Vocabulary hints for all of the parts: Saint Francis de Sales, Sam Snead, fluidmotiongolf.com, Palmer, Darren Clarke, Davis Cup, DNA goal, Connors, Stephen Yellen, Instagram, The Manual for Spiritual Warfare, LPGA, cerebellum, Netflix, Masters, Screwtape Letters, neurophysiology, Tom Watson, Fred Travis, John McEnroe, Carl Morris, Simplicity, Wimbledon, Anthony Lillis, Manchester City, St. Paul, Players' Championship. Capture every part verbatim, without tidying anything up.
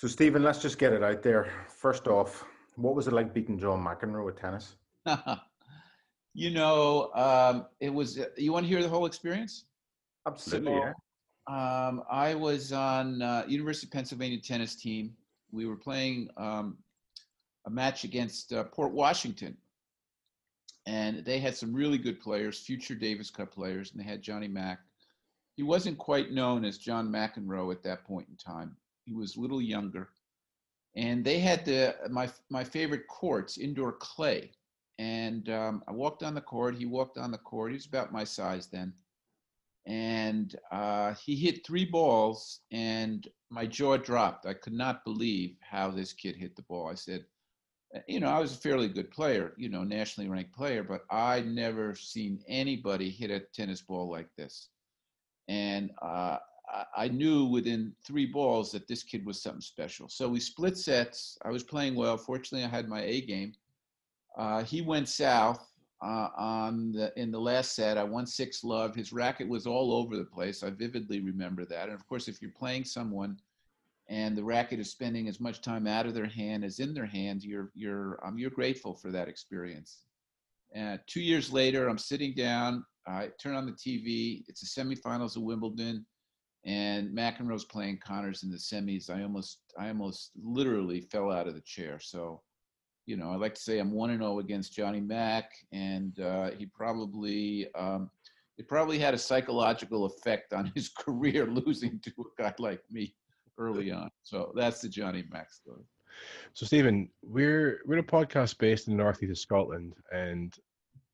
So, Stephen, let's just get it out there. First off, what was it like beating John McEnroe at tennis? You know, um, it was, you want to hear the whole experience? Absolutely, so, yeah. Um, I was on uh, University of Pennsylvania tennis team. We were playing um, a match against uh, Port Washington. And they had some really good players, future Davis Cup players, and they had Johnny Mac. He wasn't quite known as John McEnroe at that point in time. He was a little younger. And they had the my my favorite courts, indoor clay. And um, I walked on the court. He walked on the court. He was about my size then. And uh, he hit three balls, and my jaw dropped. I could not believe how this kid hit the ball. I said, you know, I was a fairly good player, you know, nationally ranked player, but I'd never seen anybody hit a tennis ball like this. And uh, I knew within three balls that this kid was something special. So we split sets. I was playing well. Fortunately, I had my A game. Uh, he went south uh, on the, in the last set. I won six love. His racket was all over the place. I vividly remember that. And, of course, if you're playing someone and the racket is spending as much time out of their hand as in their hand, you're you're um, you're grateful for that experience. Uh, two years later, I'm sitting down. I turn on the T V. It's the semifinals of Wimbledon. And McEnroe's playing Connors in the semis. I almost, I almost literally fell out of the chair. So, you know, I like to say I'm one and zero against Johnny Mac, and uh, he probably, um, it probably had a psychological effect on his career losing to a guy like me early on. So that's the Johnny Mac story. So, Stephen, we're we're a podcast based in the northeast of Scotland, and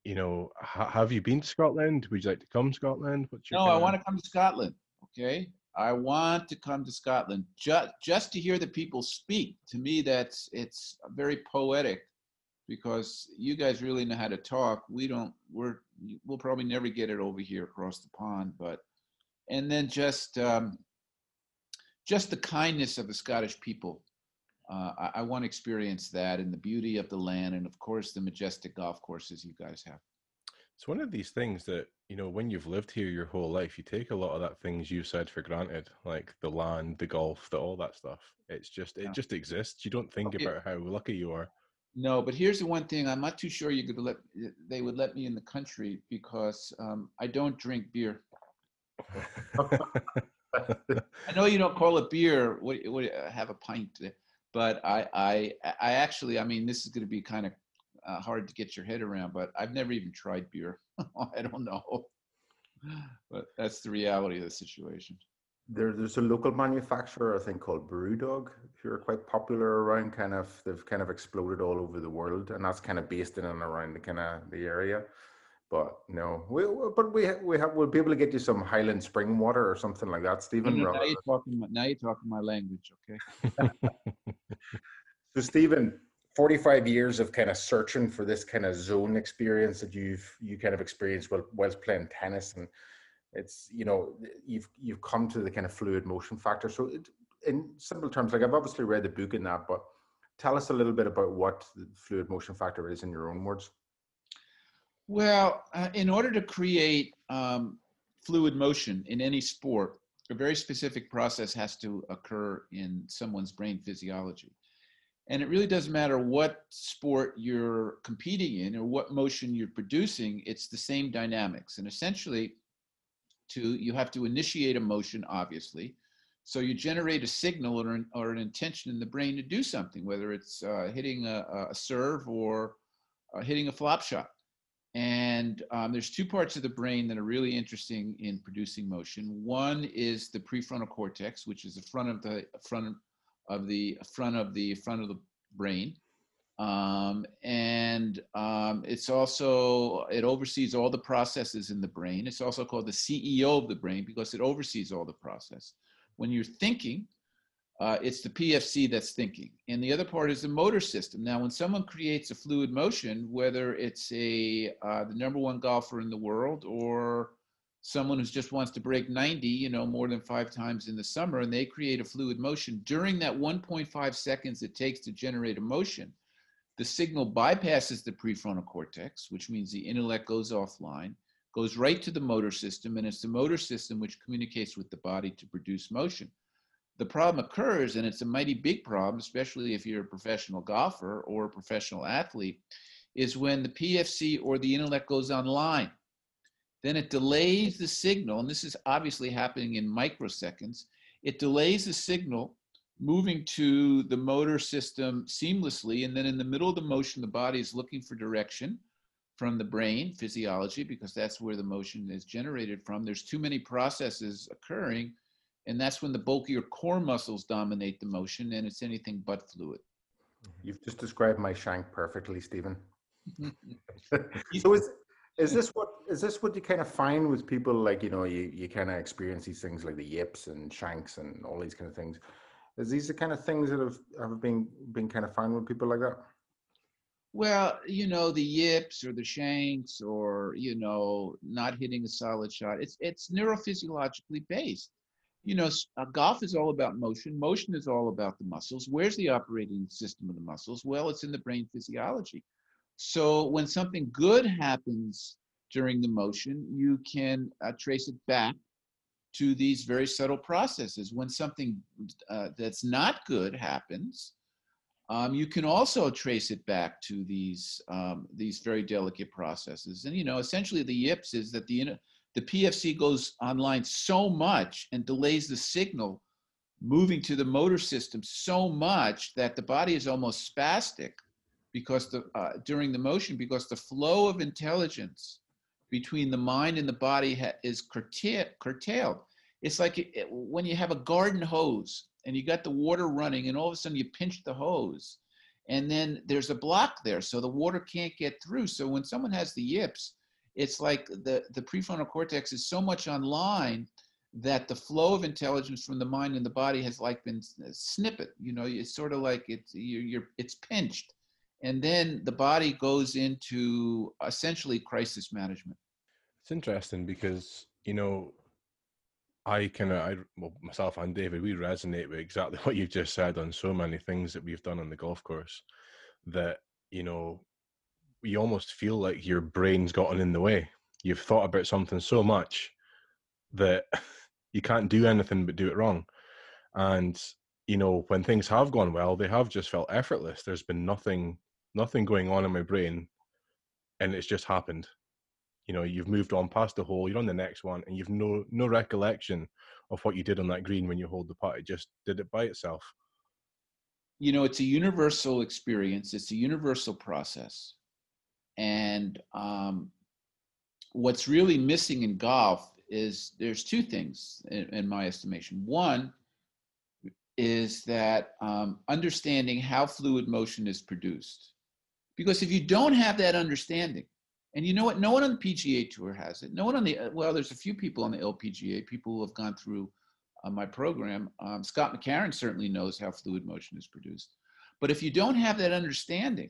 you know, ha- have you been to Scotland? Would you like to come to Scotland? What's your no, plan? I want to come to Scotland. Okay, I want to come to Scotland just just to hear the people speak. To me, that's it's very poetic, because you guys really know how to talk. We don't. We're we'll probably never get it over here across the pond. But and then just um, just the kindness of the Scottish people. Uh, I, I want to experience that, and the beauty of the land, and of course the majestic golf courses you guys have. It's one of these things that, you know, when you've lived here your whole life, you take a lot of that things you've said for granted, like the land, the golf, the, all that stuff. It's just, it yeah. just exists. You don't think okay. about how lucky you are. No, but here's the one thing. I'm not too sure you could let, they would let me in the country, because um, I don't drink beer. I know you don't call it beer. What, what, have a pint. But I, I, I actually, I mean, this is going to be kind of Uh, hard to get your head around, but I've never even tried beer. I don't know, but that's the reality of the situation. There, there's a local manufacturer, I think, called Brewdog, who are quite popular around. Kind of, they've kind of exploded all over the world, and that's kind of based in and around the kind of the area. But no, we, but we we have we'll be able to get you some Highland spring water or something like that, Stephen. No, no, now you're talking, now you're talking my language, okay? So, Stephen, forty-five years of kind of searching for this kind of zone experience that you've you kind of experienced while, whilst playing tennis, and it's, you know, you've you've come to the kind of fluid motion factor. So it, in simple terms, like I've obviously read the book in that, but tell us a little bit about what the fluid motion factor is in your own words. Well, uh, in order to create um, fluid motion in any sport, a very specific process has to occur in someone's brain physiology. And it really doesn't matter what sport you're competing in or what motion you're producing, it's the same dynamics. And essentially, to you have to initiate a motion, obviously. So you generate a signal or an, or an intention in the brain to do something, whether it's uh, hitting a, a serve or uh, hitting a flop shot. And um, there's two parts of the brain that are really interesting in producing motion. One is the prefrontal cortex, which is the front of the front of the front of the front of the brain. Um, and um, it's also, it oversees all the processes in the brain. It's also called the C E O of the brain because it oversees all the process. When you're thinking, uh, it's the P F C that's thinking. And the other part is the motor system. Now, when someone creates a fluid motion, whether it's a uh, the number one golfer in the world or someone who just wants to break ninety, you know, more than five times in the summer, and they create a fluid motion. During that one point five seconds it takes to generate a motion, the signal bypasses the prefrontal cortex, which means the intellect goes offline, goes right to the motor system, and it's the motor system which communicates with the body to produce motion. the problem occurs, and it's a mighty big problem, especially if you're a professional golfer or a professional athlete, is when the P F C or the intellect goes online. Then it delays the signal, and this is obviously happening in microseconds. It delays the signal moving to the motor system seamlessly, and then in the middle of the motion, the body is looking for direction from the brain, physiology, because that's where the motion is generated from. There's too many processes occurring, and that's when the bulkier core muscles dominate the motion, and it's anything but fluid. You've just described my shank perfectly, Stephen. So is, is this what is this what you kind of find with people, like, you know, you, you kind of experience these things like the yips and shanks and all these kind of things. Is these the kind of things that have, have been, been kind of found with people like that? Well, you know, the yips or the shanks or, you know, not hitting a solid shot. It's, it's neurophysiologically based. You know, golf is all about motion. Motion is all about the muscles. Where's the operating system of the muscles? Well, it's in the brain physiology. So when something good happens during the motion, you can uh, trace it back to these very subtle processes. When something uh, that's not good happens, um, you can also trace it back to these um, these very delicate processes. And, you know, essentially the yips is that the the P F C goes online so much and delays the signal moving to the motor system so much that the body is almost spastic because the uh, during the motion, because the flow of intelligence between the mind and the body ha is curta curtailed. It's like it, it, when you have a garden hose and you got the water running and all of a sudden you pinch the hose and then there's a block there, so the water can't get through. So when someone has the yips, it's like the, the prefrontal cortex is so much online that the flow of intelligence from the mind and the body has like been snippet. You know, it's sort of like it's, you're, you're, it's pinched. And then the body goes into essentially crisis management. It's interesting because, you know, I kind of, I, well, myself and David, we resonate with exactly what you've just said on so many things that we've done on the golf course that, you know, you almost feel like your brain's gotten in the way. You've thought about something so much that you can't do anything but do it wrong. And, you know, when things have gone well, they have just felt effortless. There's been nothing nothing going on in my brain, and it's just happened. You know, you've moved on past the hole, you're on the next one, and you've no no recollection of what you did on that green when you hold the putt. It just did it by itself. You know, it's a universal experience. It's a universal process. And um, what's really missing in golf is there's two things, in, in my estimation. One is that um, understanding how fluid motion is produced. Because if you don't have that understanding, and you know what, no one on the P G A Tour has it. No one on the, well, there's a few people on the L P G A, people who have gone through uh, my program. Um, Scott McCarron certainly knows how fluid motion is produced. But if you don't have that understanding,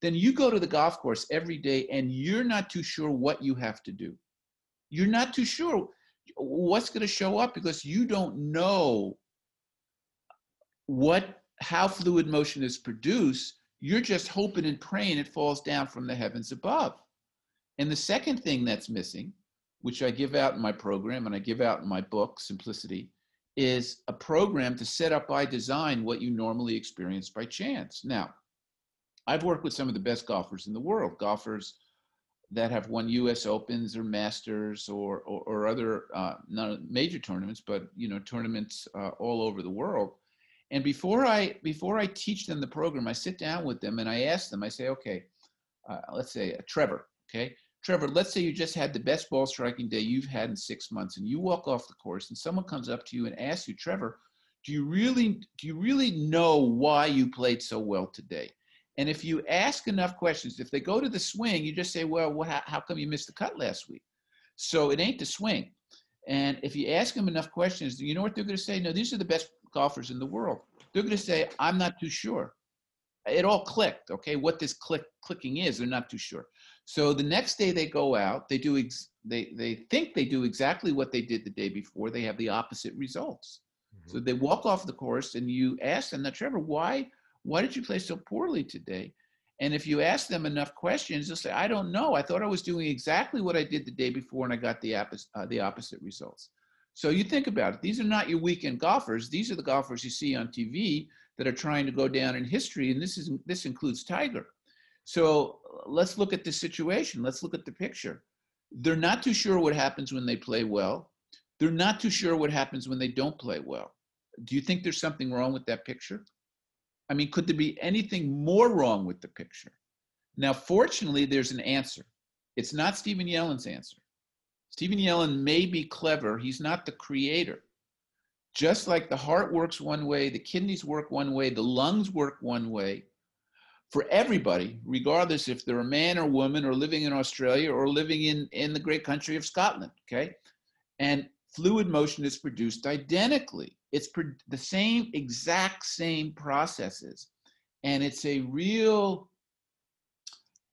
then you go to the golf course every day and you're not too sure what you have to do. You're not too sure what's going to show up because you don't know what, how fluid motion is produced. You're just hoping and praying it falls down from the heavens above. And the second thing that's missing, which I give out in my program and I give out in my book, Simplicity, is a program to set up by design what you normally experience by chance. Now, I've worked with some of the best golfers in the world, golfers that have won U S Opens or Masters or, or, or other, uh, not major tournaments, but, you know, tournaments uh, all over the world. And before I, before I teach them the program, I sit down with them and I ask them, I say, okay, uh, let's say uh, Trevor, okay? Trevor, let's say you just had the best ball striking day you've had in six months and you walk off the course and someone comes up to you and asks you, Trevor, do you really, do you really know why you played so well today? And if you ask enough questions, if they go to the swing, you just say, well, well how, how come you missed the cut last week? So it ain't the swing. And if you ask them enough questions, you know what they're going to say? No, these are the best golfers in the world. They're going to say, I'm not too sure. It all clicked, okay? What this click clicking is, they're not too sure. So the next day they go out, they, do ex they, they think they do exactly what they did the day before. They have the opposite results. Mm-hmm. So they walk off the course and you ask them, now, Trevor, why? Why did you play so poorly today? And if you ask them enough questions, they'll say, I don't know. I thought I was doing exactly what I did the day before and I got the, uh, the opposite results. So you think about it. These are not your weekend golfers. These are the golfers you see on T V that are trying to go down in history. And this is, this includes Tiger. So let's look at the situation. Let's look at the picture. They're not too sure what happens when they play well. They're not too sure what happens when they don't play well. Do you think there's something wrong with that picture? I mean, could there be anything more wrong with the picture? Now, fortunately, there's an answer. It's not Stephen Yellen's answer. Stephen Yellen may be clever. He's not the creator. Just like the heart works one way, the kidneys work one way, the lungs work one way, for everybody, regardless if they're a man or woman or living in Australia or living in, in the great country of Scotland, okay? And fluid motion is produced identically. It's the same, exact same processes. And it's a real,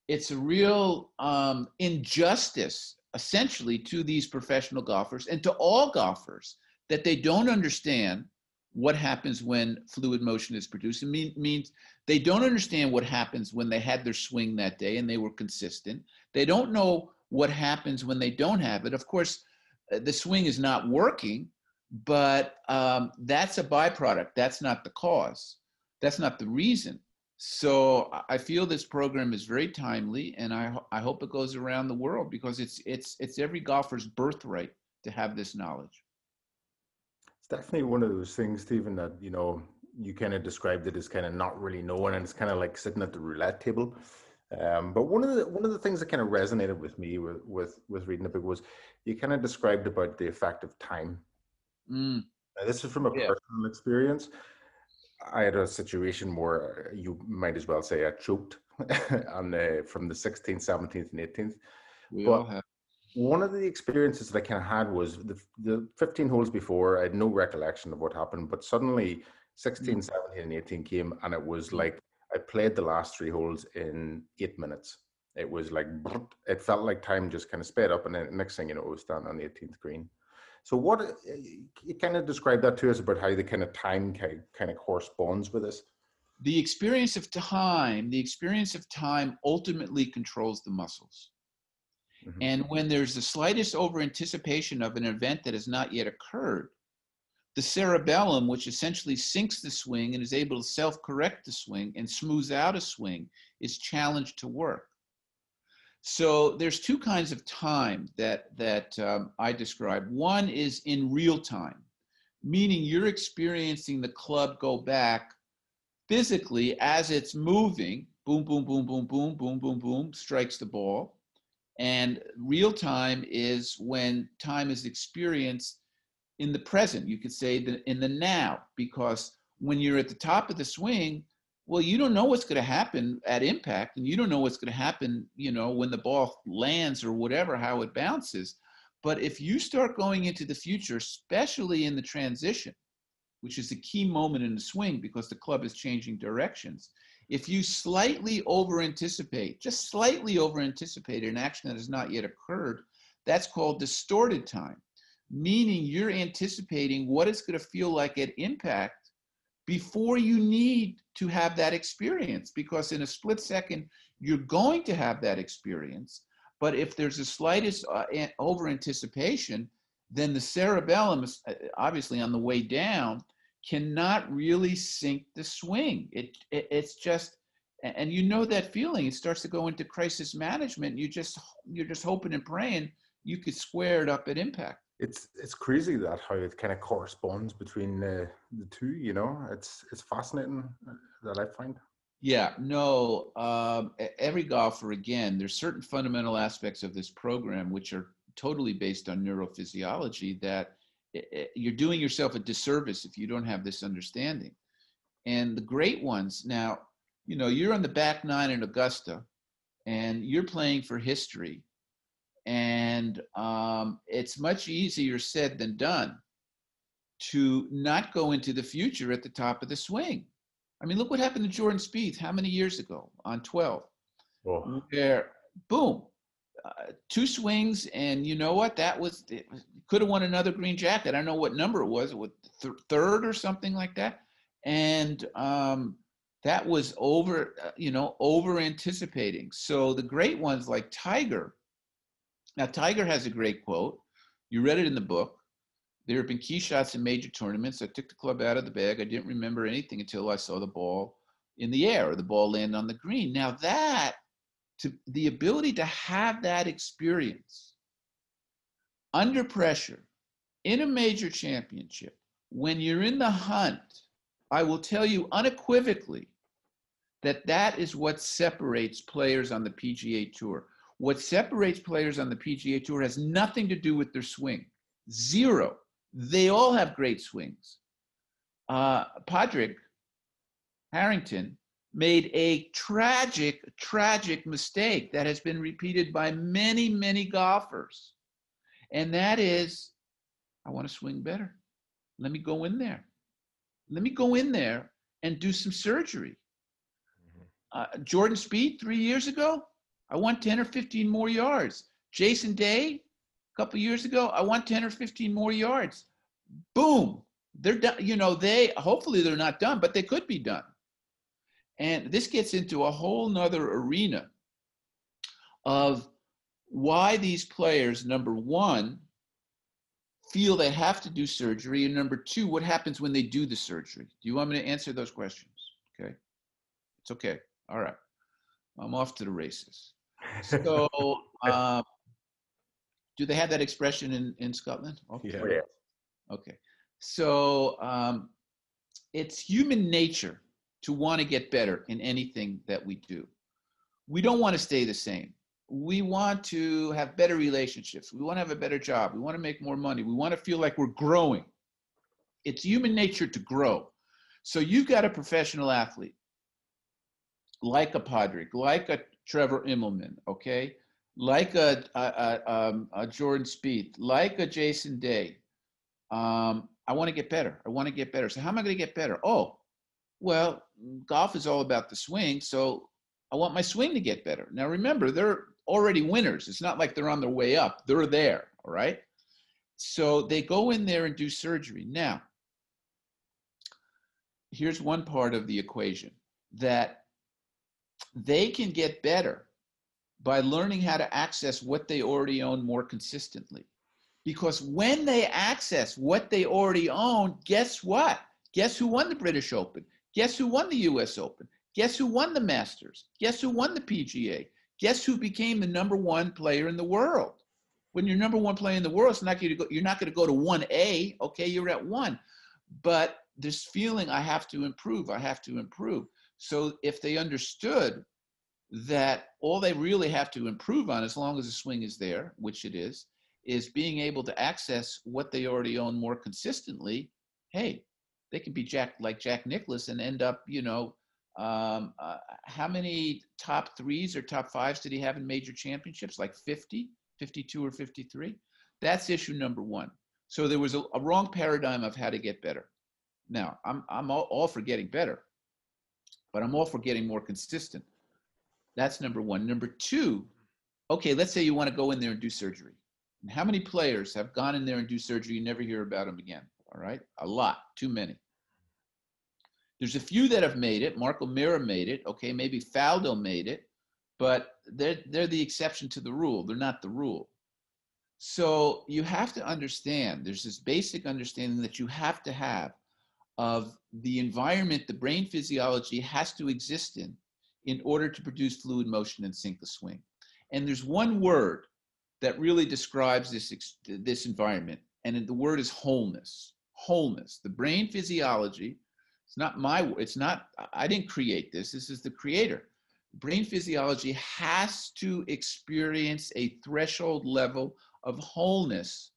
it's a real um, injustice, essentially, to these professional golfers and to all golfers that they don't understand what happens when fluid motion is produced. It mean, means they don't understand what happens when they had their swing that day and they were consistent. They don't know what happens when they don't have it. Of course, the swing is not working, but um, that's a byproduct. That's not the cause. That's not the reason. So I feel this program is very timely, and I, I hope it goes around the world, because it's, it's, it's every golfer's birthright to have this knowledge. It's definitely one of those things, Stephen, that, you know, you kind of described it as kind of not really knowing, and it's kind of like sitting at the roulette table. Um, but one of the one of the things that kind of resonated with me with with, with reading the book was you kind of described about the effect of time. Mm. Now, this is from a yeah. personal experience. I had a situation where you might as well say I choked on the, from the sixteenth, seventeenth, and eighteenth. We but all have. One of the experiences that I kind of had was the, the fifteen holes before, I had no recollection of what happened, but suddenly sixteen, seventeen, and eighteen came, and it was like I played the last three holes in eight minutes. It was like, it felt like time just kind of sped up, and then the next thing you know, it was down on the eighteenth green. So what, you kind of described that to us about how the kind of time kind of corresponds with this. The experience of time, the experience of time ultimately controls the muscles. Mm-hmm. And when there's the slightest over anticipation of an event that has not yet occurred, the cerebellum, which essentially sinks the swing and is able to self-correct the swing and smooths out a swing, is challenged to work. So there's two kinds of time that, that um, I describe. One is in real time, meaning you're experiencing the club go back physically as it's moving, boom, boom, boom, boom, boom, boom, boom, boom, strikes the ball. And real time is when time is experienced in the present. You could say that in the now, because when you're at the top of the swing, well, you don't know what's going to happen at impact, and you don't know what's going to happen, you know, when the ball lands or whatever, how it bounces. But if you start going into the future, especially in the transition, which is the key moment in the swing because the club is changing directions, if you slightly over anticipate, just slightly over anticipate an action that has not yet occurred, that's called distorted time, meaning you're anticipating what it's going to feel like at impact before you need to have that experience, because in a split second, you're going to have that experience. But if there's the slightest uh, over anticipation, then the cerebellum, obviously on the way down, cannot really sink the swing. It, it It's just, and you know that feeling, it starts to go into crisis management. You just, you're just hoping and praying you could square it up at impact. It's it's crazy that how it kind of corresponds between the, the two, you know, it's it's fascinating that I find. Yeah, no, um, every golfer, again, there's certain fundamental aspects of this program which are totally based on neurophysiology that it, it, you're doing yourself a disservice if you don't have this understanding. And the great ones, now, you know, you're on the back nine in Augusta and you're playing for history. And um, it's much easier said than done to not go into the future at the top of the swing. I mean, look what happened to Jordan Spieth how many years ago on twelve, oh. where boom, uh, two swings, and you know what? That was, it could have won another green jacket. I don't know what number it was, it was th- third or something like that, and um, that was over, uh, you know, over anticipating. So the great ones like Tiger. Now, Tiger has a great quote. You read it in the book There have been key shots in major tournaments. I took the club out of the bag. I didn't remember anything until I saw the ball in the air or the ball land on the green. Now that, to, the ability to have that experience under pressure in a major championship, when you're in the hunt, I will tell you unequivocally that that is what separates players on the P G A Tour. What separates players on the P G A Tour has nothing to do with their swing. Zero. They all have great swings. Uh, Padraig Harrington made a tragic, tragic mistake that has been repeated by many, many golfers. And that is, I want to swing better. Let me go in there. Let me go in there and do some surgery. Uh, Jordan Spieth three years ago, I want ten or fifteen more yards. Jason Day, a couple years ago, I want ten or fifteen more yards. Boom, they're done. You know, they, hopefully they're not done, but they could be done. And this gets into a whole nother arena of why these players, number one, feel they have to do surgery, and number two, what happens when they do the surgery. Do you want me to answer those questions? Okay, it's okay, all right. I'm off to the races. So, uh, do they have that expression in, in Scotland? Okay. Yeah. Okay. So, um, it's human nature to want to get better in anything that we do. We don't want to stay the same. We want to have better relationships. We want to have a better job. We want to make more money. We want to feel like we're growing. It's human nature to grow. So you've got a professional athlete, like a Padraig, like a Trevor Immelman, okay? Like a, a, a, um, a Jordan Spieth, like a Jason Day. Um, I want to get better. I want to get better. So how am I going to get better? Oh, well, golf is all about the swing, so I want my swing to get better. Now remember, they're already winners. It's not like they're on their way up. They're there, all right? So they go in there and do surgery. Now, here's one part of the equation that they can get better by learning how to access what they already own more consistently. Because when they access what they already own, guess what? Guess who won the British Open? Guess who won the U S Open? Guess who won the Masters? Guess who won the P G A? Guess who became the number one player in the world? When you're number one player in the world, it's not going to go, you're not going to go to one A, okay, you're at one. But this feeling, I have to improve, I have to improve. So if they understood that all they really have to improve on, as long as the swing is there, which it is, is being able to access what they already own more consistently, hey, they can be Jack, like Jack Nicklaus and end up, you know, um, uh, how many top threes or top fives did he have in major championships? Like fifty, fifty-two or fifty-three? That's issue number one. So there was a, a wrong paradigm of how to get better. Now, I'm, I'm all, all for getting better, but I'm all for getting more consistent. That's number one. Number two, okay, let's say you want to go in there and do surgery. And how many players have gone in there and do surgery? You never hear about them again, all right? A lot, too many. There's a few that have made it. Mark O'Meara made it, okay? Maybe Faldo made it, but they're, they're the exception to the rule. They're not the rule. So you have to understand, there's this basic understanding that you have to have of the environment the brain physiology has to exist in in order to produce fluid motion and sink a swing. And there's one word that really describes this, this environment, and the word is wholeness. Wholeness. The brain physiology, it's not my, it's not, I didn't create this, this is the creator. Brain physiology has to experience a threshold level of wholeness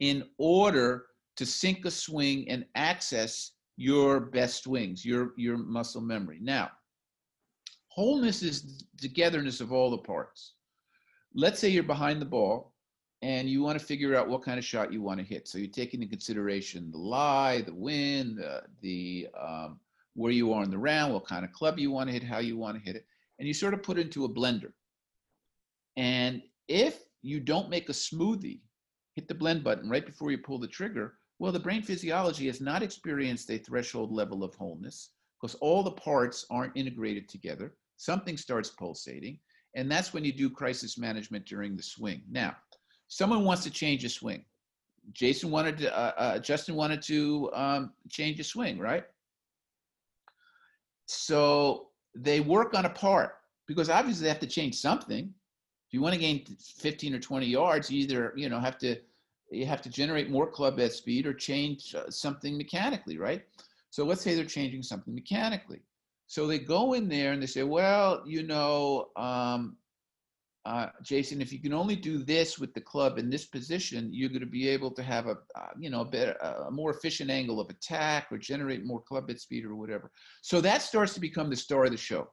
in order to sink a swing and access your best swings, your, your muscle memory. Now, wholeness is togetherness of all the parts. Let's say you're behind the ball and you want to figure out what kind of shot you want to hit. So you take into consideration the lie, the wind, the, the um, where you are in the round, what kind of club you want to hit, how you want to hit it. And you sort of put it into a blender. And if you don't make a smoothie, hit the blend button right before you pull the trigger, well, the brain physiology has not experienced a threshold level of wholeness because all the parts aren't integrated together. Something starts pulsating, and that's when you do crisis management during the swing. Now, someone wants to change a swing. Jason wanted to, uh, uh, Justin wanted to um, change his swing, right? So they work on a part because obviously they have to change something. If you want to gain fifteen or twenty yards, you either, you know, have to, you have to generate more club head speed or change something mechanically, right? So let's say they're changing something mechanically. So they go in there and they say, well, you know, um, uh, Jason, if you can only do this with the club in this position, you're going to be able to have a, uh, you know, a, better, a more efficient angle of attack or generate more club head speed or whatever. So that starts to become the star of the show.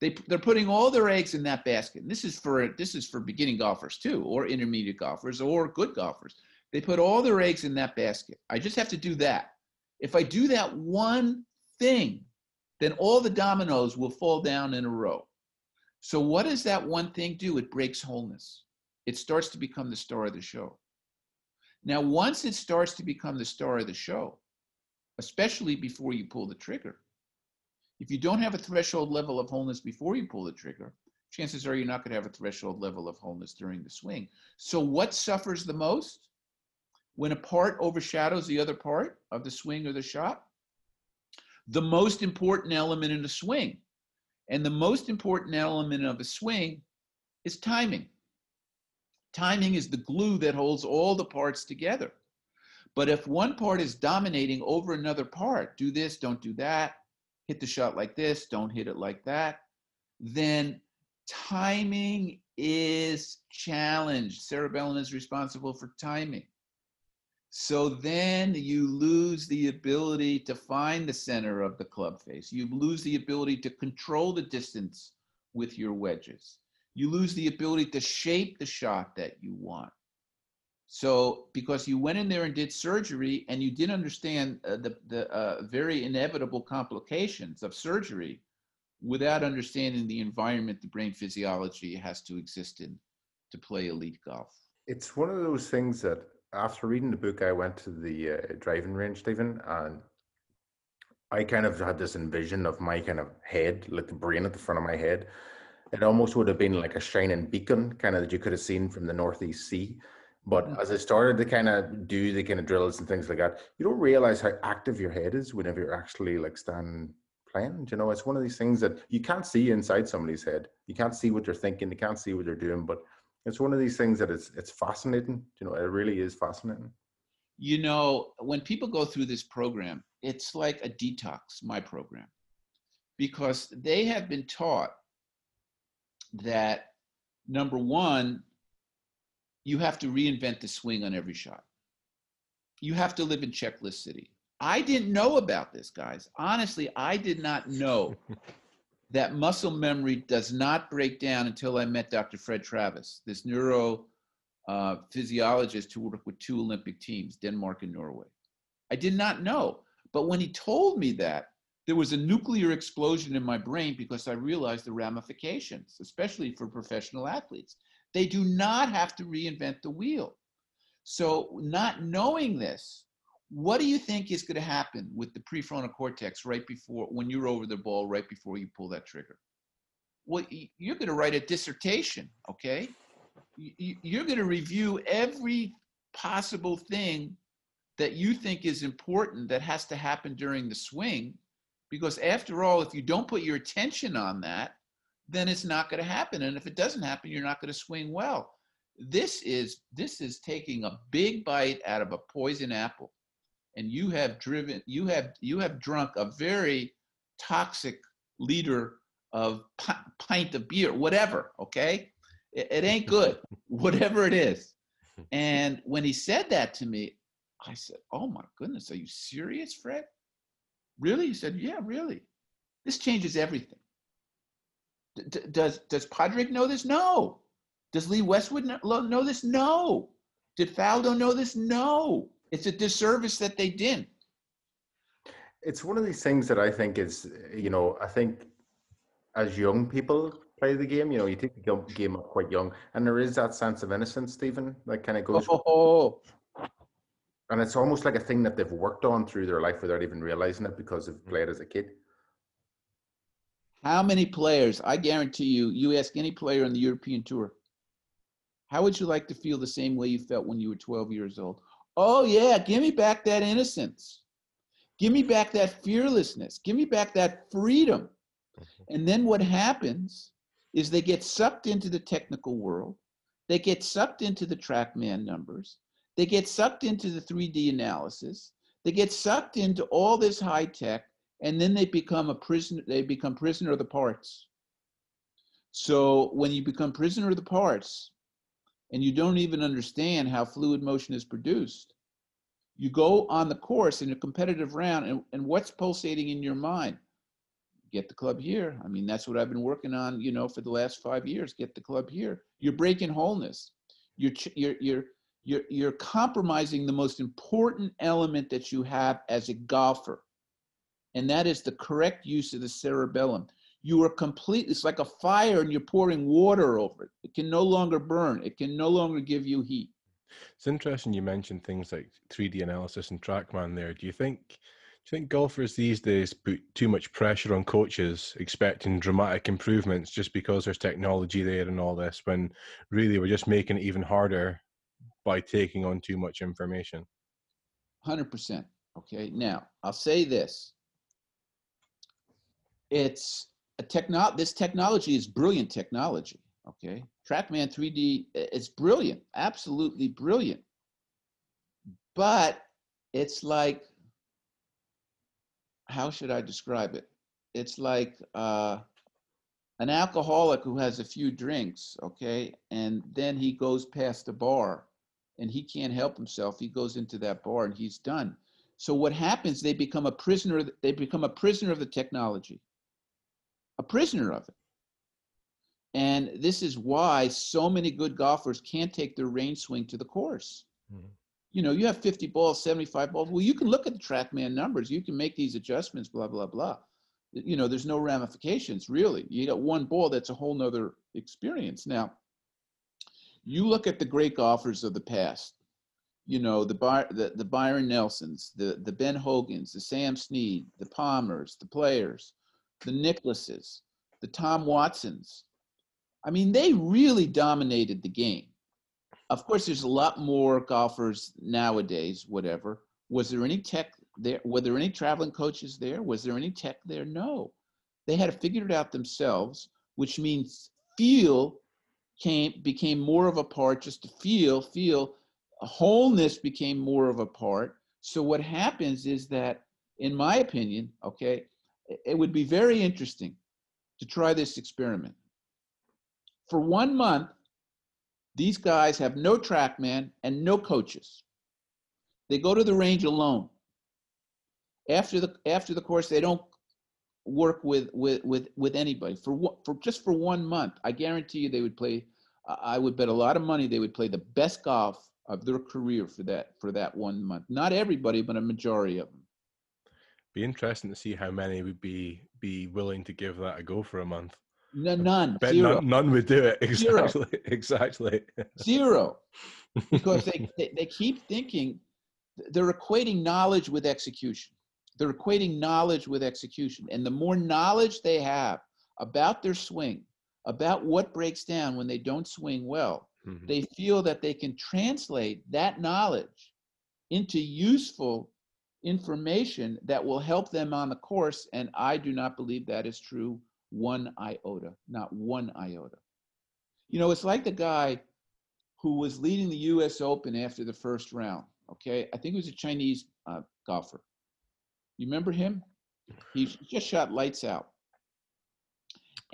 They, they're putting all their eggs in that basket. And this is for, this is for beginning golfers too, or intermediate golfers or good golfers. They put all their eggs in that basket. I just have to do that. If I do that one thing, then all the dominoes will fall down in a row. So what does that one thing do? It breaks wholeness. It starts to become the star of the show. Now, once it starts to become the star of the show, especially before you pull the trigger, if you don't have a threshold level of wholeness before you pull the trigger, chances are you're not going to have a threshold level of wholeness during the swing. So what suffers the most? When a part overshadows the other part of the swing or the shot? The most important element in a swing. And the most important element of a swing is timing. Timing is the glue that holds all the parts together. But if one part is dominating over another part, do this, don't do that, hit the shot like this, don't hit it like that, then timing is challenged. Cerebellum is responsible for timing. So then you lose the ability to find the center of the club face. You lose the ability to control the distance with your wedges. You lose the ability to shape the shot that you want. So because you went in there and did surgery and you didn't understand uh, the, the uh, very inevitable complications of surgery without understanding the environment the brain physiology has to exist in to play elite golf. It's one of those things that after reading the book, I went to the uh, driving range, Stephen, and I kind of had this envision of my kind of head, like the brain at the front of my head. It almost would have been like a shining beacon, kind of that you could have seen from the Northeast Sea. But mm-hmm. as I started to kind of do the kind of drills and things like that, you don't realize how active your head is whenever you're actually like standing playing. You know, it's one of these things that you can't see inside somebody's head. You can't see what they're thinking. You can't see what they're doing, but it's one of these things that it's it's fascinating. You know, it really is fascinating. You know, when people go through this program, it's like a detox, my program, because they have been taught that, number one, you have to reinvent the swing on every shot. You have to live in checklist city. I didn't know about this, guys. Honestly, I did not know that muscle memory does not break down until I met Doctor Fred Travis, this neurophysiologist uh, who worked with two Olympic teams, Denmark and Norway. I did not know, but when he told me that, there was a nuclear explosion in my brain because I realized the ramifications, especially for professional athletes. They do not have to reinvent the wheel. So not knowing this, what do you think is going to happen with the prefrontal cortex right before, when you're over the ball, right before you pull that trigger? Well, you're going to write a dissertation, okay? You're going to review every possible thing that you think is important that has to happen during the swing, because after all, if you don't put your attention on that, then it's not going to happen. And if it doesn't happen, you're not going to swing well. This is, this is taking a big bite out of a poison apple. And you have driven, you have, you have drunk a very toxic liter of pint of beer, whatever, okay? It, it ain't good, whatever it is. And when he said that to me, I said, oh my goodness, are you serious, Fred? Really? He said, yeah, really. This changes everything. D- does, does Padraig know this? No. Does Lee Westwood know, know this? No. Did Faldo know this? No. It's a disservice that they didn't. It's one of these things that I think is, you know, I think as young people play the game, you know, you take the game up quite young, and there is that sense of innocence, Stephen, that kind of goes. Oh. And it's almost like a thing that they've worked on through their life without even realizing it because they've played as a kid. How many players, I guarantee you, you ask any player on the European Tour, How would you like to feel the same way you felt when you were twelve years old? Oh yeah, give me back that innocence. Give me back that fearlessness. Give me back that freedom. And then what happens is they get sucked into the technical world. They get sucked into the TrackMan numbers. They get sucked into the three D analysis. They get sucked into all this high tech, and then they become a prisoner, they become prisoner of the parts. So when you become prisoner of the parts, and you don't even understand how fluid motion is produced, you go on the course in a competitive round, and, and what's pulsating in your mind? Get the club here. I mean, that's what I've been working on, you know, for the last five years, get the club here. You're breaking wholeness. You're, you're, you're, you're, you're compromising the most important element that you have as a golfer, and that is the correct use of the cerebellum. You are complete, it's like a fire and you're pouring water over it. It can no longer burn. It can no longer give you heat. It's interesting you mentioned things like three D analysis and TrackMan there. Do you think, do you think golfers these days put too much pressure on coaches expecting dramatic improvements just because there's technology there and all this, when really we're just making it even harder by taking on too much information? one hundred percent. Okay, now I'll say this. It's, Techno- this technology is brilliant technology, okay? TrackMan three D, it's brilliant, absolutely brilliant. But it's like, how should I describe it? It's like uh, an alcoholic who has a few drinks, okay? And then he goes past the bar and he can't help himself. He goes into that bar and he's done. So what happens, they become a prisoner, they become a prisoner of the technology. A prisoner of it. And this is why so many good golfers can't take their range swing to the course. Mm-hmm. You know, you have fifty balls, seventy-five balls. Well, you can look at the TrackMan numbers. You can make these adjustments, blah, blah, blah. You know, there's no ramifications, really. You got one ball, that's a whole nother experience. Now, you look at the great golfers of the past, you know, the, By- the, the Byron Nelsons, the, the Ben Hogans, the Sam Snead, the Palmers, the Players, the Nicklases, the Tom Watsons. I mean, they really dominated the game. Of course, there's a lot more golfers nowadays, whatever. Was there any tech there? Were there any traveling coaches there? Was there any tech there? No. They had to figure it out themselves, which means feel came, became more of a part, just to feel, feel. Wholeness became more of a part. So what happens is that, in my opinion, okay, it would be very interesting to try this experiment. For one month, these guys have no TrackMan and no coaches. They go to the range alone. After the after the course, they don't work with with with, with anybody. For for just for one month, I guarantee you they would play. I would bet a lot of money they would play the best golf of their career for that for that one month. Not everybody, but a majority of them. Be interesting to see how many would be be willing to give that a go for a month. No, none, I bet zero. None, none would do it. Exactly, zero. exactly. Zero, because they, they they keep thinking they're equating knowledge with execution. They're equating knowledge with execution, and the more knowledge they have about their swing, about what breaks down when they don't swing well, mm-hmm. they feel that they can translate that knowledge into useful information that will help them on the course, and I do not believe that is true one iota, not one iota. You know, it's like the guy who was leading the U S Open after the first round, okay? I think it was a Chinese uh, golfer. You remember him? He just shot lights out.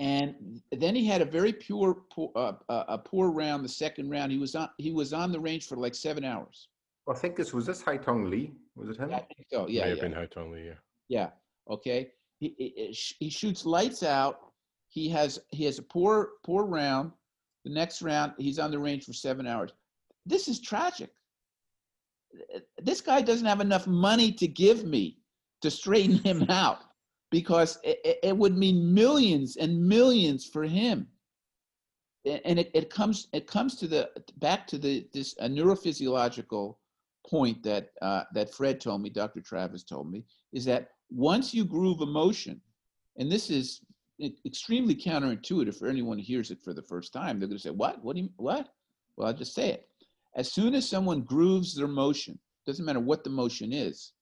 And then he had a very pure, poor, uh, a poor round, the second round. He was on, he was on the range for like seven hours. I think this was this Hai Tong Lee. Was it him? I think so. Yeah, may have yeah. been Hai Tong Lee. Yeah. Yeah. Okay. He, he he shoots lights out. He has he has a poor poor round. The next round, he's on the range for seven hours. This is tragic. This guy doesn't have enough money to give me to straighten him out, because it, it would mean millions and millions for him. And it, it comes it comes to the back to the this uh, neurophysiological point that uh, that Fred told me, Doctor Travis told me, is that once you groove emotion, and this is extremely counterintuitive for anyone who hears it for the first time, they're going to say, "What? What do you what?" Well, I'll just say it. As soon as someone grooves their motion, doesn't matter what the motion is,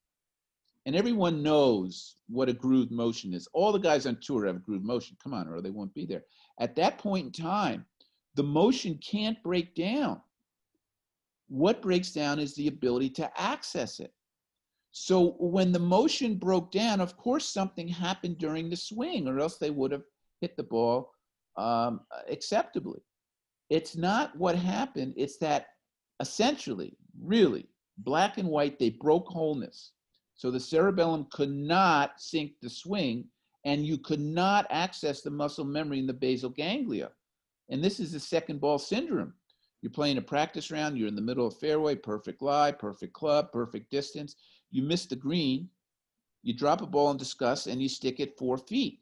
and everyone knows what a grooved motion is. All the guys on tour have a grooved motion. Come on, or they won't be there. At that point in time, the motion can't break down. What breaks down is the ability to access it. So when the motion broke down, of course, something happened during the swing, or else they would have hit the ball um, acceptably. It's not what happened. It's that essentially, really, black and white, they broke wholeness. So the cerebellum could not sink the swing, and you could not access the muscle memory in the basal ganglia. And this is the second ball syndrome. You're playing a practice round, you're in the middle of fairway, perfect lie, perfect club, perfect distance. You miss the green, you drop a ball in disgust, and you stick it four feet.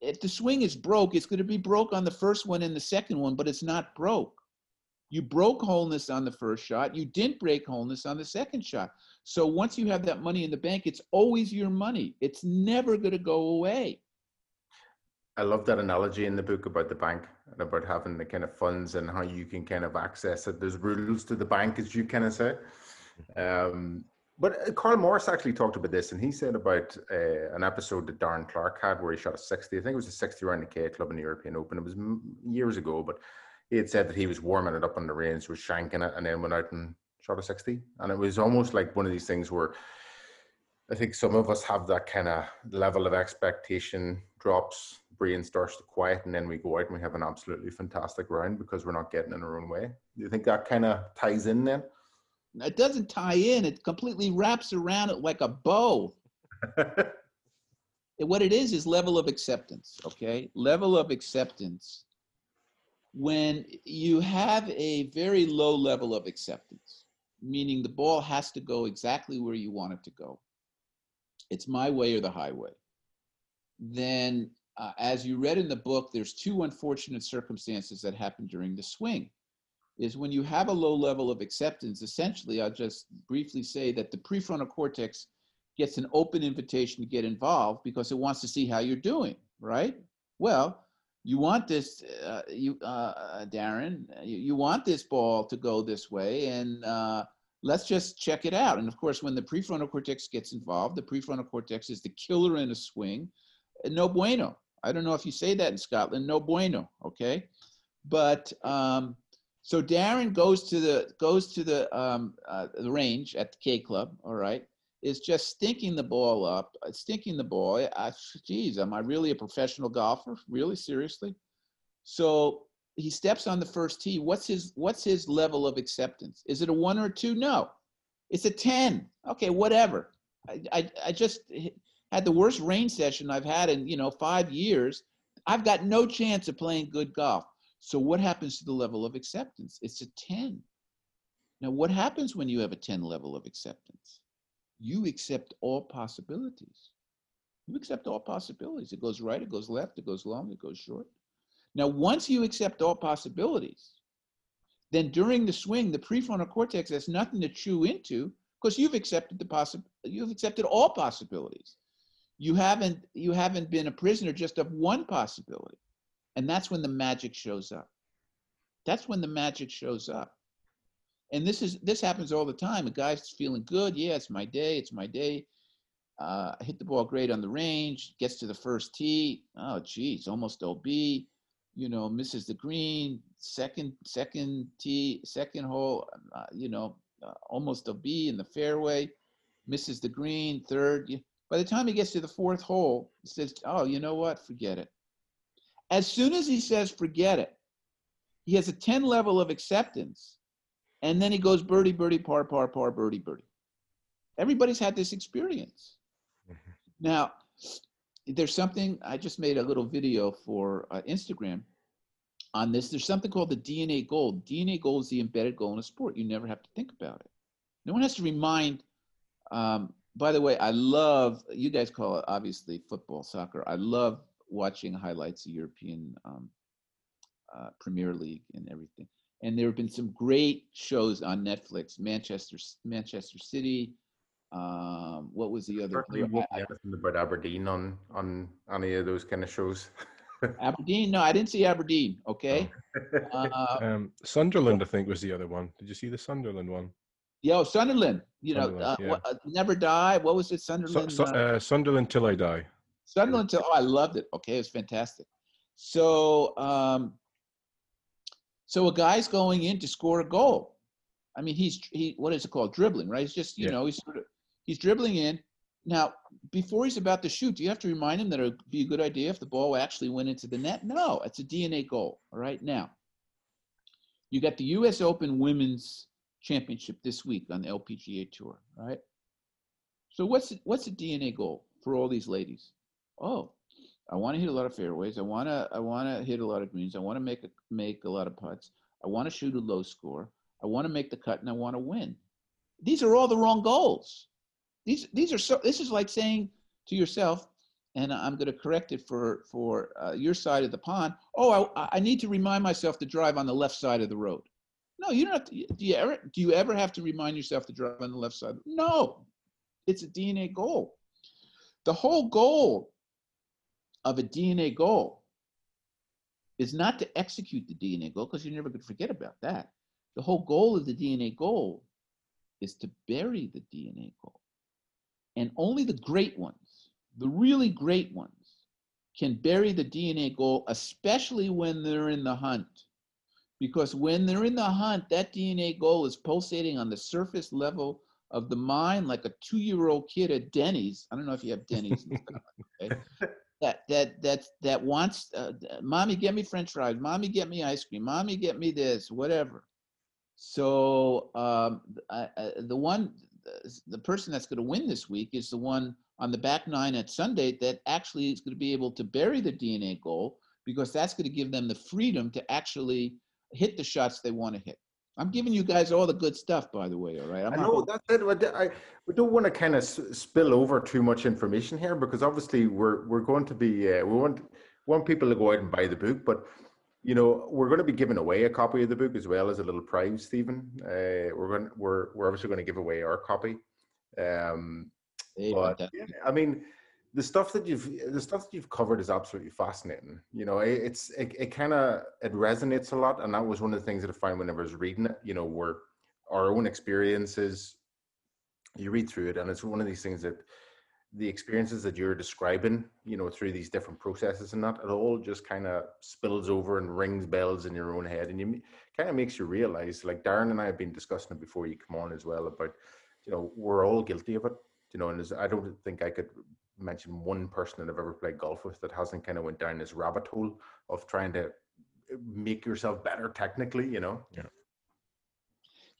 If the swing is broke, it's going to be broke on the first one and the second one, but it's not broke. You broke wholeness on the first shot. You didn't break wholeness on the second shot. So once you have that money in the bank, it's always your money. It's never going to go away. I love that analogy in the book about the bank and about having the kind of funds and how you can kind of access it. There's rules to the bank, as you kind of say. Um, but Carl Morris actually talked about this, and he said about uh, an episode that Darren Clarke had where he shot a sixty. I think it was a sixty round in the K Club in the European Open. It was years ago, but he had said that he was warming it up on the range, was shanking it, and then went out and shot a sixty. And it was almost like one of these things where I think some of us have that kind of level of expectation drops, brain starts to quiet, and then we go out and we have an absolutely fantastic round because we're not getting in our own way. Do you think that kind of ties in then? It doesn't tie in. It completely wraps around it like a bow. And what it is is level of acceptance, okay? Level of acceptance. When you have a very low level of acceptance, meaning the ball has to go exactly where you want it to go, it's my way or the highway, then uh, as you read in the book, there's two unfortunate circumstances that happen during the swing. Is when you have a low level of acceptance, essentially, I'll just briefly say that the prefrontal cortex gets an open invitation to get involved because it wants to see how you're doing, right? Well, you want this, uh, you, uh, Darren, you, you want this ball to go this way, and uh, let's just check it out. And of course, when the prefrontal cortex gets involved, the prefrontal cortex is the killer in a swing. No bueno. I don't know if you say that in Scotland, no bueno, okay? But um, so Darren goes to the goes to the, um, uh, the range at the K Club, all right, is just stinking the ball up, stinking the ball. I, geez, am I really a professional golfer? Really, seriously? So he steps on the first tee. What's his, what's his level of acceptance? Is it a one or a two? No, it's a ten. Okay, whatever. I, I, I just had the worst rain session I've had in, you know, five years. I've got no chance of playing good golf. So what happens to the level of acceptance? It's a ten. Now, what happens when you have a ten level of acceptance? You accept all possibilities. You accept all possibilities. It goes right, it goes left, it goes long, it goes short. Now, once you accept all possibilities, then during the swing, the prefrontal cortex has nothing to chew into because you've accepted the possi- you've accepted all possibilities. You haven't, you haven't been a prisoner just of one possibility. And that's when the magic shows up. That's when the magic shows up. And this is, this happens all the time. A guy's feeling good. Yeah, it's my day. It's my day. Uh, I hit the ball great on the range, gets to the first tee. Oh, geez, almost O B. You know, misses the green, second, second tee, second hole, uh, you know, uh, almost O B in the fairway, misses the green, third. By the time he gets to the fourth hole, he says, oh, you know what? Forget it. As soon as he says, forget it, he has a ten level of acceptance. And then he goes birdie, birdie, par, par, par, birdie, birdie. Everybody's had this experience. Mm-hmm. Now, there's something, I just made a little video for uh, Instagram on this. There's something called the D N A goal. D N A goal is the embedded goal in a sport. You never have to think about it. No one has to remind, um, by the way, I love, you guys call it obviously football, soccer. I love watching highlights of European um, uh, Premier League and everything. And there have been some great shows on Netflix, Manchester, Manchester City. Um, what was the other? Certainly won't be anything about Aberdeen on, on any of those kind of shows. Aberdeen? No, I didn't see Aberdeen. Okay. Uh, um, Sunderland, I think, was the other one. Did you see the Sunderland one? Yo, Sunderland. You know, Sunderland, uh, yeah. uh, Never Die. What was it? Sunderland. Su- su- uh, Sunderland Till I Die. Sunderland Till. Oh, I loved it. Okay, it's fantastic. So, um, so a guy's going in to score a goal. I mean, he's he. What is it called? Dribbling, right? He's just you yeah. know he's sort of he's dribbling in. Now, before he's about to shoot, do you have to remind him that it would be a good idea if the ball actually went into the net? No, it's a D N A goal. All right, now, you got the U S Open Women's Championship this week on the L P G A Tour, right? So what's what's a D N A goal for all these ladies? Oh, I want to hit a lot of fairways. I want to I want to hit a lot of greens. I want to make a, make a lot of putts. I want to shoot a low score. I want to make the cut, and I want to win. These are all the wrong goals. These these are so. This is like saying to yourself, and I'm going to correct it for for uh, your side of the pond. Oh, I I need to remind myself to drive on the left side of the road. No, you don't have to. Do you ever do you ever have to remind yourself to drive on the left side? No, it's a D N A goal. The whole goal of a D N A goal is not to execute the D N A goal, because you're never going to forget about that. The whole goal of the D N A goal is to bury the D N A goal. And only the great ones, the really great ones, can bury the D N A goal, especially when they're in the hunt. Because when they're in the hunt, that D N A goal is pulsating on the surface level of the mind like a two-year-old kid at Denny's. I don't know if you have Denny's. Okay? That that that that wants, uh, mommy, get me French fries. Mommy, get me ice cream. Mommy, get me this, whatever. So um, I, I, the one... the person that's going to win this week is the one on the back nine at Sunday that actually is going to be able to bury the D N A goal, because that's going to give them the freedom to actually hit the shots they want to hit. I'm giving you guys all the good stuff, by the way. All right. I'm I know not- that's it. I, we don't want to kind of spill over too much information here, because obviously we're we're going to be uh, we want want people to go out and buy the book, but you know, we're going to be giving away a copy of the book as well as a little prize, Stephen. Uh, we're going, to, we're we're obviously going to give away our copy. Um, hey, but yeah, I mean, the stuff that you've the stuff that you've covered is absolutely fascinating. You know, it, it's it, it kind of it resonates a lot, and that was one of the things that I find whenever I was reading it. You know, were our own experiences. You read through it, and it's one of these things that the experiences that you're describing, you know, through these different processes and that, it all just kind of spills over and rings bells in your own head. And you kind of makes you realize, like Darren and I have been discussing it before you come on as well, about, you know, we're all guilty of it, you know, and I don't think I could mention one person that I've ever played golf with that hasn't kind of went down this rabbit hole of trying to make yourself better technically, you know? Yeah.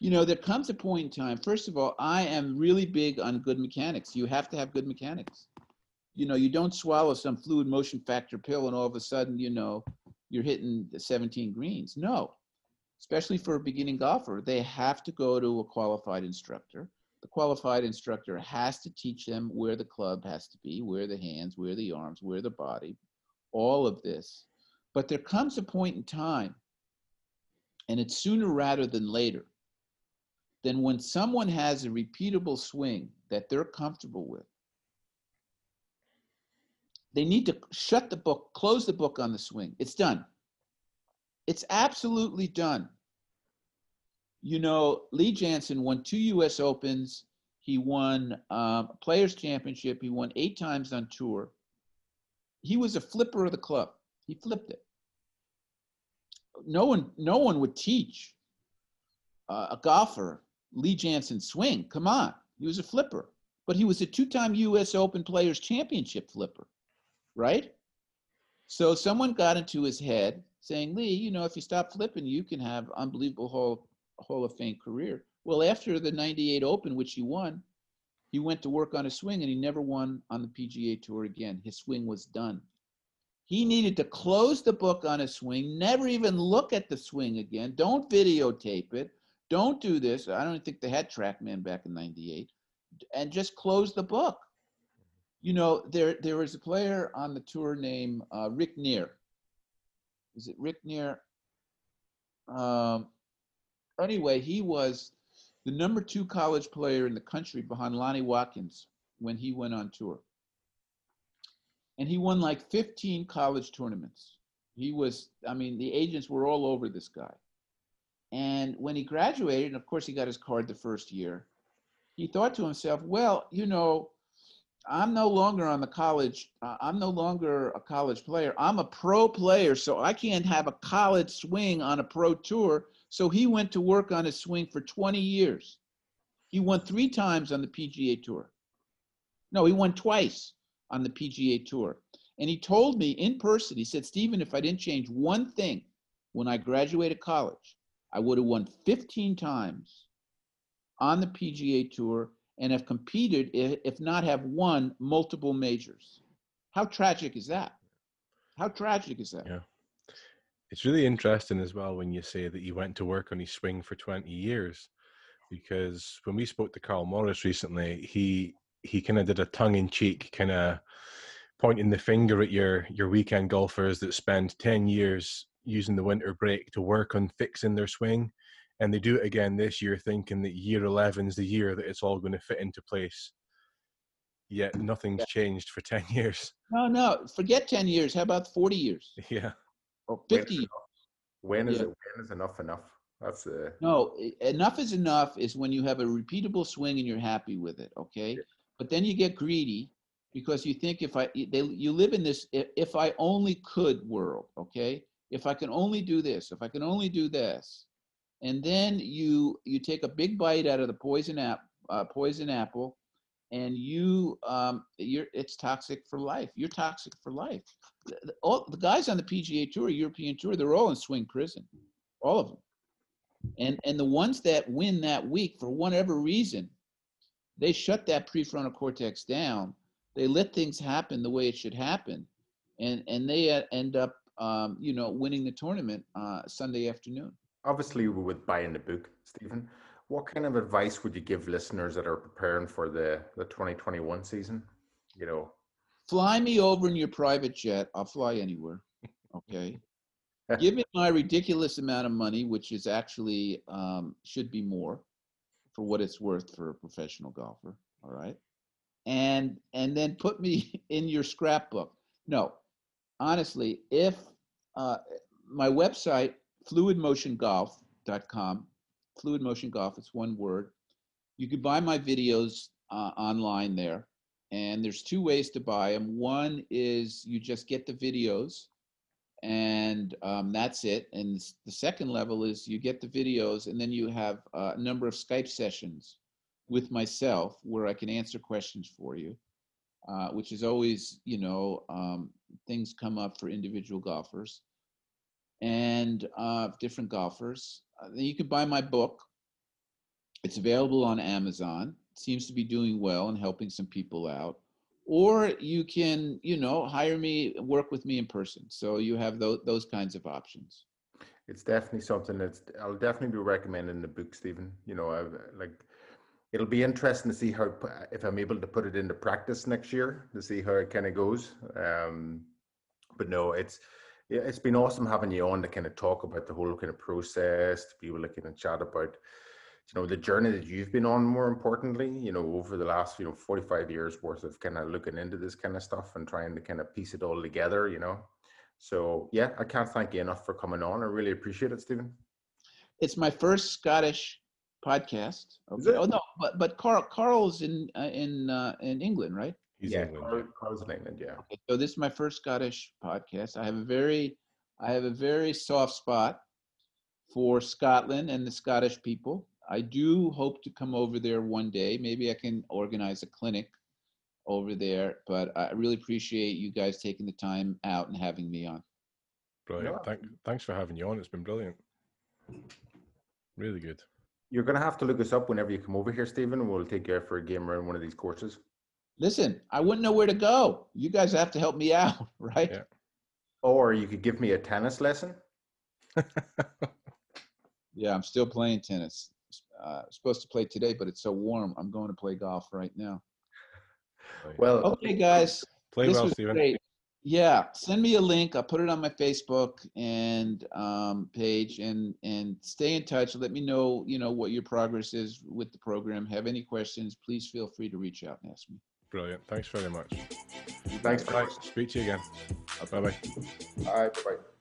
You know, there comes a point in time. First of all, I am really big on good mechanics. You have to have good mechanics. You know, you don't swallow some fluid motion factor pill and all of a sudden, you know, you're hitting the seventeen greens. No, especially for a beginning golfer, they have to go to a qualified instructor. The qualified instructor has to teach them where the club has to be, where the hands, where the arms, where the body, all of this. But there comes a point in time, and it's sooner rather than later, then when someone has a repeatable swing that they're comfortable with, they need to shut the book, close the book on the swing. It's done. It's absolutely done. You know, Lee Janzen won two U S Opens. He won um, Players' Championship. He won eight times on tour. He was a flipper of the club. He flipped it. No one, no one would teach uh, a golfer Lee Janzen swing. Come on. He was a flipper, but he was a two-time U S Open Players' Championship flipper, right? So someone got into his head saying, Lee, you know, if you stop flipping, you can have unbelievable Hall, Hall of Fame career. Well, after the ninety-eight Open, which he won, he went to work on his swing, and he never won on the P G A Tour again. His swing was done. He needed to close the book on his swing, never even look at the swing again. Don't videotape it. Don't do this. I don't think they had TrackMan back in ninety-eight, and just close the book. You know, there there was a player on the tour named uh, Rick Neer. Is it Rick Neer? Um, anyway, he was the number two college player in the country behind Lonnie Watkins when he went on tour. And he won like fifteen college tournaments. He was, I mean, the agents were all over this guy. And when he graduated, and of course he got his card the first year, he thought to himself, well, you know, I'm no longer on the college, uh, I'm no longer a college player. I'm a pro player, so I can't have a college swing on a pro tour. So he went to work on his swing for twenty years. He won three times on the P G A Tour. No, he won twice on the P G A Tour. And he told me in person, he said, Stephen, if I didn't change one thing when I graduated college, I would have won fifteen times on the P G A Tour and have competed, if not have won, multiple majors. How tragic is that? How tragic is that? Yeah. It's really interesting as well when you say that he went to work on his swing for twenty years, because when we spoke to Carl Morris recently, he he kind of did a tongue-in-cheek kind of pointing the finger at your your weekend golfers that spend ten years using the winter break to work on fixing their swing, and they do it again this year thinking that year eleven is the year that it's all going to fit into place, yet nothing's yeah. changed for ten years. No, no, forget ten years. How about forty years? Yeah. Or fifty years. When is, yeah. it, when is enough enough? That's uh... No, enough is enough is when you have a repeatable swing and you're happy with it, okay? Yeah. But then you get greedy because you think if I, they, you live in this if, if I only could world, okay? If I can only do this, if I can only do this. And then you you take a big bite out of the poison, ap, uh, poison apple, and you um, you're it's toxic for life. You're toxic for life. The, the, all, the guys on the P G A Tour, European Tour, they're all in swing prison, all of them. And and the ones that win that week, for whatever reason, they shut that prefrontal cortex down. They let things happen the way it should happen, and and they end up um, you know winning the tournament uh, Sunday afternoon. Obviously, we would buy in the book, Stephen. What kind of advice would you give listeners that are preparing for the, the twenty twenty-one season? You know, fly me over in your private jet. I'll fly anywhere. Okay. Give me my ridiculous amount of money, which is actually um, should be more for what it's worth for a professional golfer. All right. And and then put me in your scrapbook. No, honestly, if uh, my website, fluid motion golf dot com, Fluid Motion Golf, it's one word. You can buy my videos uh, online there, and there's two ways to buy them. One is you just get the videos, and um, that's it. And the second level is you get the videos, and then you have a number of Skype sessions with myself where I can answer questions for you, uh, which is always, you know, um, things come up for individual golfers and uh, different golfers. Uh, you can buy my book. It's available on Amazon. It seems to be doing well and helping some people out. Or you can, you know, hire me, work with me in person. So you have those, those kinds of options. It's definitely something that's, I'll definitely be recommending the book, Stephen. You know, I've, like, it'll be interesting to see how, if I'm able to put it into practice next year, to see how it kind of goes. Um, but no, it's, Yeah, it's been awesome having you on to kind of talk about the whole kind of process, to be able to kind of chat about, you know, the journey that you've been on, more importantly, you know, over the last, you know, forty-five years worth of kind of looking into this kind of stuff and trying to kind of piece it all together, you know. So, yeah, I can't thank you enough for coming on. I really appreciate it, Stephen. It's my first Scottish podcast. Okay. Oh, no, but, but Carl, Carl's in, uh, in, uh, in England, right? He's yeah, England. Carl's in England, yeah. Okay, so this is my first Scottish podcast. I have a very, I have a very soft spot for Scotland and the Scottish people. I do hope to come over there one day. Maybe I can organize a clinic over there. But I really appreciate you guys taking the time out and having me on. Brilliant. Yeah. Thank, thanks for having you on. It's been brilliant. Really good. You're going to have to look us up whenever you come over here, Stephen, and we'll take you out for a game around one of these courses. Listen, I wouldn't know where to go. You guys have to help me out, right? Yeah. Or you could give me a tennis lesson. Yeah, I'm still playing tennis. Uh, supposed to play today, but it's so warm. I'm going to play golf right now. Well, okay, guys. Play well, Stephen. Great. Yeah, send me a link. I'll put it on my Facebook and um, page, and and stay in touch. Let me know, you know, what your progress is with the program. Have any questions? Please feel free to reach out and ask me. Brilliant. Thanks very much. Thanks. Thanks. Speak to you again. Bye bye. All right. Bye bye.